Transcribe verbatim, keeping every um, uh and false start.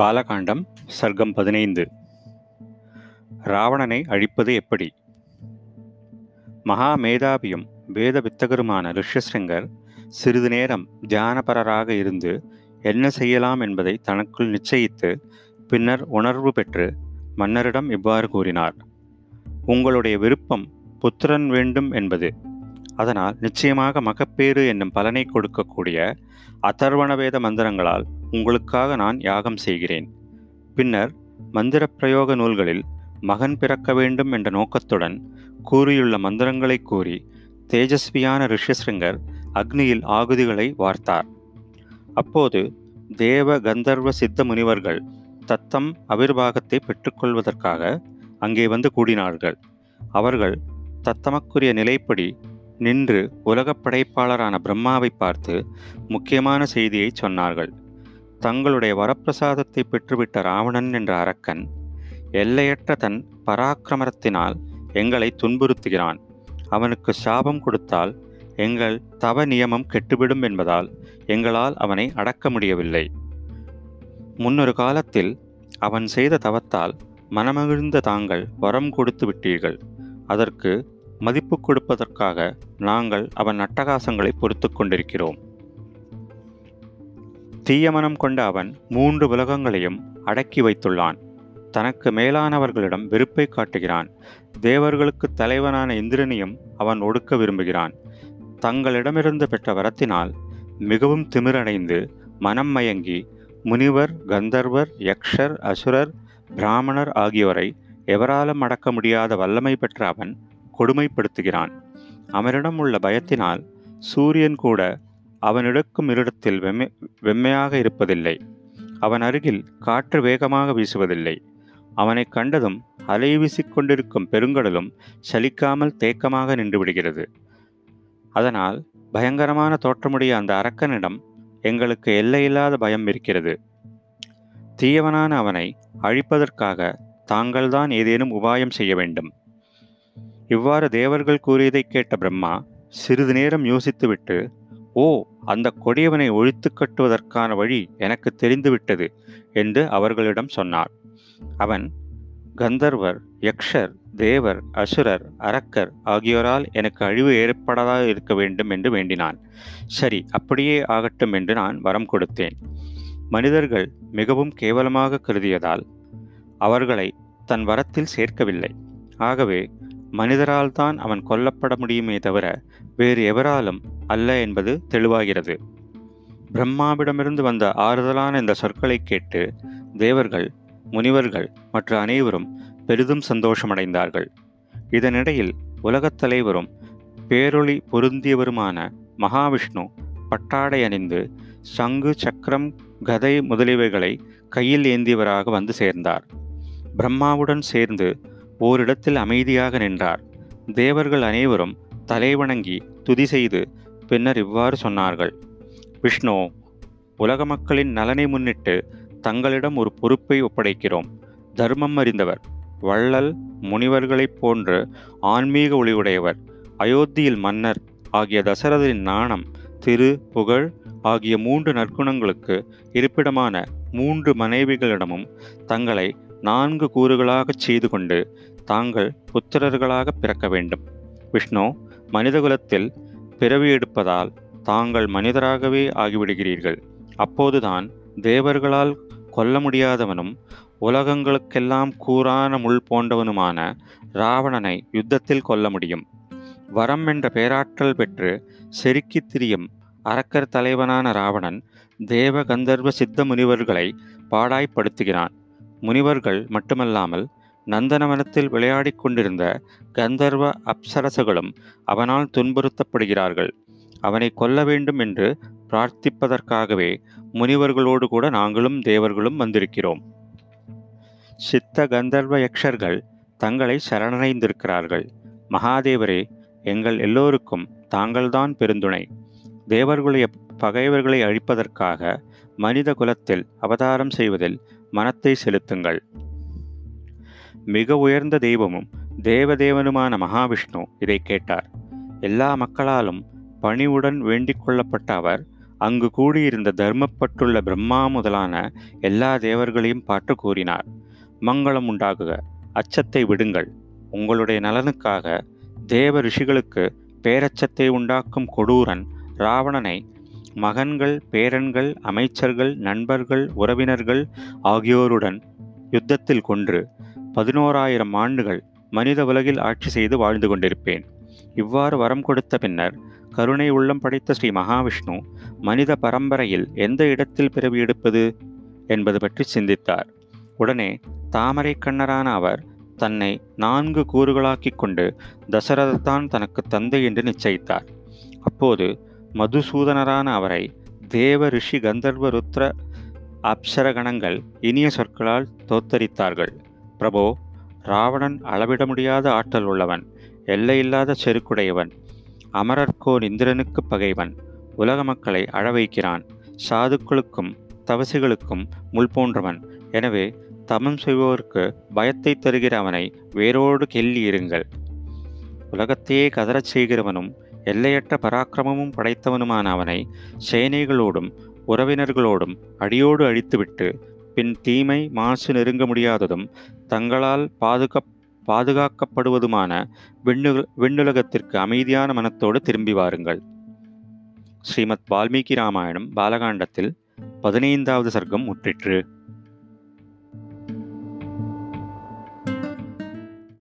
பாலகாண்டம் சர்க்கம் பதினைந்து. ராவணனை அழிப்பது எப்படி? மகாமேதாவியும் வேத வித்தகருமான ரிஷசிங்கர் சிறிது நேரம் தியானபரராக இருந்து என்ன செய்யலாம் என்பதை தனக்குள் நிச்சயித்து பின்னர் உணர்வு பெற்று மன்னரிடம் இவ்வாறு கூறினார். உங்களுடைய விருப்பம் புத்திரன் வேண்டும் என்பது. அதனால் நிச்சயமாக மகப்பேறு என்னும் பலனை கொடுக்கக்கூடிய அதர்வணவேத மந்திரங்களால் உங்களுக்காக நான் யாகம் செய்கிறேன். பின்னர் மந்திர பிரயோக நூல்களில் மகன் பிறக்க வேண்டும் என்ற நோக்கத்துடன் கூறியுள்ள மந்திரங்களை கூறி தேஜஸ்வியான ரிஷசிங்கர் அக்னியில் ஆகுதிகளை வார்த்தார். அப்போது தேவ கந்தர்வ சித்த முனிவர்கள் தத்தம் அபிர்வாகத்தை பெற்றுக்கொள்வதற்காக அங்கே வந்து கூடினார்கள். அவர்கள் தத்தமக்குரிய நிலைப்படி நின்று உலகப் படைப்பாளரான பிரம்மாவை பார்த்து முக்கியமான செய்தியை சொன்னார்கள். தங்களுடைய வரப்பிரசாதத்தை பெற்றுவிட்ட ராவணன் என்ற அரக்கன் எல்லையற்ற தன் பராக்கிரமத்தினால் எங்களை துன்புறுத்துகிறான். அவனுக்கு சாபம் கொடுத்தால் எங்கள் தவ நியமம் கெட்டுவிடும் என்பதால் எங்களால் அவனை அடக்க முடியவில்லை. முன்னொரு காலத்தில் அவன் செய்த தவத்தால் மனமகிழ்ந்த தாங்கள் வரம் கொடுத்து விட்டீர்கள். அதற்கு மதிப்பு கொடுப்பதற்காக நாங்கள் அவன் அட்டகாசங்களை பொறுத்து கொண்டிருக்கிறோம். தீயமனம் கொண்ட அவன் மூன்று உலகங்களையும் அடக்கி வைத்துள்ளான். தனக்கு மேலானவர்களிடம் வெறுப்பை காட்டுகிறான். தேவர்களுக்கு தலைவனான இந்திரனையும் அவன் ஒடுக்க விரும்புகிறான். தங்களிடமிருந்து பெற்ற வரத்தினால் மிகவும் திமிரடைந்து மனம் மயங்கி முனிவர், கந்தர்வர், யக்ஷர், அசுரர், பிராமணர் ஆகியோரை எவராலும் அடக்க முடியாத வல்லமை பெற்ற அவன் கொடுமைப்படுத்துகிறான். அவனிடம் உள்ள பயத்தினால் சூரியன் கூட அவனிடக்கும் இருடத்தில் வெம்மை வெம்மையாக இருப்பதில்லை. அவன் அருகில் காற்று வேகமாக வீசுவதில்லை. அவனை கண்டதும் அலை வீசிக்கொண்டிருக்கும் பெருங்கடலும் சலிக்காமல் தேக்கமாக நின்றுவிடுகிறது. அதனால் பயங்கரமான தோற்றமுடைய அந்த அரக்கனிடம் எங்களுக்கு எல்லையில்லாத பயம் இருக்கிறது. தீயவனான அவனை அழிப்பதற்காக தாங்கள்தான் ஏதேனும் உபாயம் செய்ய வேண்டும். இவ்வாறு தேவர்கள் கூறியதை கேட்ட பிரம்மா சிறிது நேரம் யோசித்துவிட்டு, ஓ, அந்த கொடியவனை ஒழித்து கட்டுவதற்கான வழி எனக்கு தெரிந்துவிட்டது என்று அவர்களிடம் சொன்னார். அவன், கந்தர்வர், யக்ஷர், தேவர், அசுரர், அரக்கர் ஆகியோரால் எனக்கு அழிவு ஏற்படாதாக இருக்க வேண்டும் என்று வேண்டினான். சரி, அப்படியே ஆகட்டும் என்று நான் வரம் கொடுத்தேன். மனிதர்கள் மிகவும் கேவலமாக கருதியதால் அவர்களை தன் வரத்தில் சேர்க்கவில்லை. ஆகவே மனிதரால் தான் அவன் கொல்லப்பட முடியுமே தவிர வேறு எவராலும் அல்ல என்பது தெளிவாகிறது. பிரம்மாவிடமிருந்து வந்த ஆறுதலான இந்த சொற்களை கேட்டு தேவர்கள், முனிவர்கள் மற்ற அனைவரும் பெரிதும் சந்தோஷமடைந்தார்கள். இதனிடையில் உலகத் தலைவரும் பேரொளி பொருந்தியவருமான மகாவிஷ்ணு பட்டாடை அணிந்து சங்கு, சக்கரம், கதை முதலியவைகளை கையில் ஏந்தியவராக வந்து சேர்ந்தார். பிரம்மாவுடன் சேர்ந்து ஓரிடத்தில் அமைதியாக நின்றார். தேவர்கள் அனைவரும் தலைவணங்கி துதி செய்து பின்னர் இவ்வாறு சொன்னார்கள். விஷ்ணு, உலக மக்களின் நலனை முன்னிட்டு தங்களிடம் ஒரு பொறுப்பை ஒப்படைக்கிறோம். தர்மம் அறிந்தவர், வள்ளல், முனிவர்களைப் போன்று ஆன்மீக ஒளிவுடையவர், அயோத்தியில் மன்னர் ஆகிய தசரதரின் நாணம், திரு, புகழ் ஆகிய மூன்று நற்குணங்களுக்கு இருப்பிடமான மூன்று மனைவிகளிடமும் தங்களை நான்கு கூறுகளாகச் செய்து கொண்டு தாங்கள் புத்திரர்களாக பிறக்க வேண்டும். விஷ்ணு, மனிதகுலத்தில் பிறவி எடுப்பதால் தாங்கள் மனிதராகவே ஆகிவிடுகிறீர்கள். அப்போதுதான் தேவர்களால் கொல்ல முடியாதவனும் உலகங்களுக்கெல்லாம் கூரான முள் போன்றவனுமான ராவணனை யுத்தத்தில் கொல்ல முடியும். வரம் என்ற பேராற்றல் பெற்று செருக்கி திரியும் அரக்கர் தலைவனான ராவணன் தேவ கந்தர்வ சித்த முனிவர்களை பாடாய்படுத்துகிறான். முனிவர்கள் மட்டுமல்லாமல் நந்தனவனத்தில் விளையாடி கொண்டிருந்த கந்தர்வ அப்சரசுகளும் அவனால் துன்புறுத்தப்படுகிறார்கள். அவனை கொல்ல வேண்டும் என்று பிரார்த்திப்பதற்காகவே முனிவர்களோடு கூட நாங்களும் தேவர்களும் வந்திருக்கிறோம். சித்த, கந்தர்வ, யக்ஷர்கள் தங்களை சரணடைந்திருக்கிறார்கள். மகாதேவரே, எங்கள் எல்லோருக்கும் தாங்கள்தான் பெருந்துணை. தேவர்களுடைய பகைவர்களை அழிப்பதற்காக மனித குலத்தில் அவதாரம் செய்வதில் மனத்தை செலுத்துங்கள். மிக உயர்ந்த தெய்வமும் தேவதேவனுமான மகாவிஷ்ணு இதை கேட்டார். எல்லா மக்களாலும் பணிவுடன் வேண்டிக் கொள்ளப்பட்ட அவர் அங்கு கூடியிருந்த தர்மப்பட்டுள்ள பிரம்மா முதலான எல்லா தேவர்களையும் பார்த்து கூறினார், மங்களம் உண்டாகுக, அச்சத்தை விடுங்கள். உங்களுடைய நலனுக்காக தேவ ரிஷிகளுக்கு பேரச்சத்தை உண்டாக்கும் கொடூரன் ராவணனை மகன்கள், பேரன்கள், அமைச்சர்கள், நண்பர்கள், உறவினர்கள் ஆகியோருடன் யுத்தத்தில் கொன்று பதினோராயிரம் ஆண்டுகள் மனித உலகில் ஆட்சி செய்து வாழ்ந்து கொண்டிருப்பேன். இவ்வாறு வரம் கொடுத்த பின்னர் கருணை உள்ளம் படைத்த ஸ்ரீ மகாவிஷ்ணு மனித பரம்பரையில் எந்த இடத்தில் பிறவி எடுப்பது என்பது பற்றி சிந்தித்தார். உடனே தாமரை கண்ணரான அவர் தன்னை நான்கு கூறுகளாக்கி கொண்டு தசரதத்தான் தனக்கு தந்தை என்று நிச்சயித்தார். அப்போது மதுசூதனரான அவரை தேவ ரிஷி கந்தர்வ ருத்ர அப்சரகணங்கள் இனிய சொற்களால் தோத்தரித்தார்கள். பிரபோ, ராவணன் அளவிட முடியாத ஆற்றல் உள்ளவன், எல்லையில்லாத செருக்குடையவன், அமரர்கோன் இந்திரனுக்கு பகைவன், உலக மக்களை அழவைக்கிறான், சாதுக்களுக்கும் தவசிகளுக்கும் முள் போன்றவன். எனவே தமம் செய்வோருக்கு பயத்தை தருகிற அவனை வேரோடு கெல்லி இருங்கள். உலகத்தையே கதறச் செய்கிறவனும் எல்லையற்ற பராக்கிரமமும் படைத்தவனுமான அவனை சேனைகளோடும் உறவினர்களோடும் அடியோடு அழித்துவிட்டு பின் தீமை மாசு நெருங்க முடியாததும் தங்களால் பாதுகா பாதுகாக்கப்படுவதுமான விண்ணு விண்ணுலகத்திற்கு அமைதியான மனத்தோடு திரும்பி வாருங்கள். ஸ்ரீமத் வால்மீகி ராமாயணம் பாலகாண்டத்தில் பதினைந்தாவது சர்க்கம் முற்றிற்று.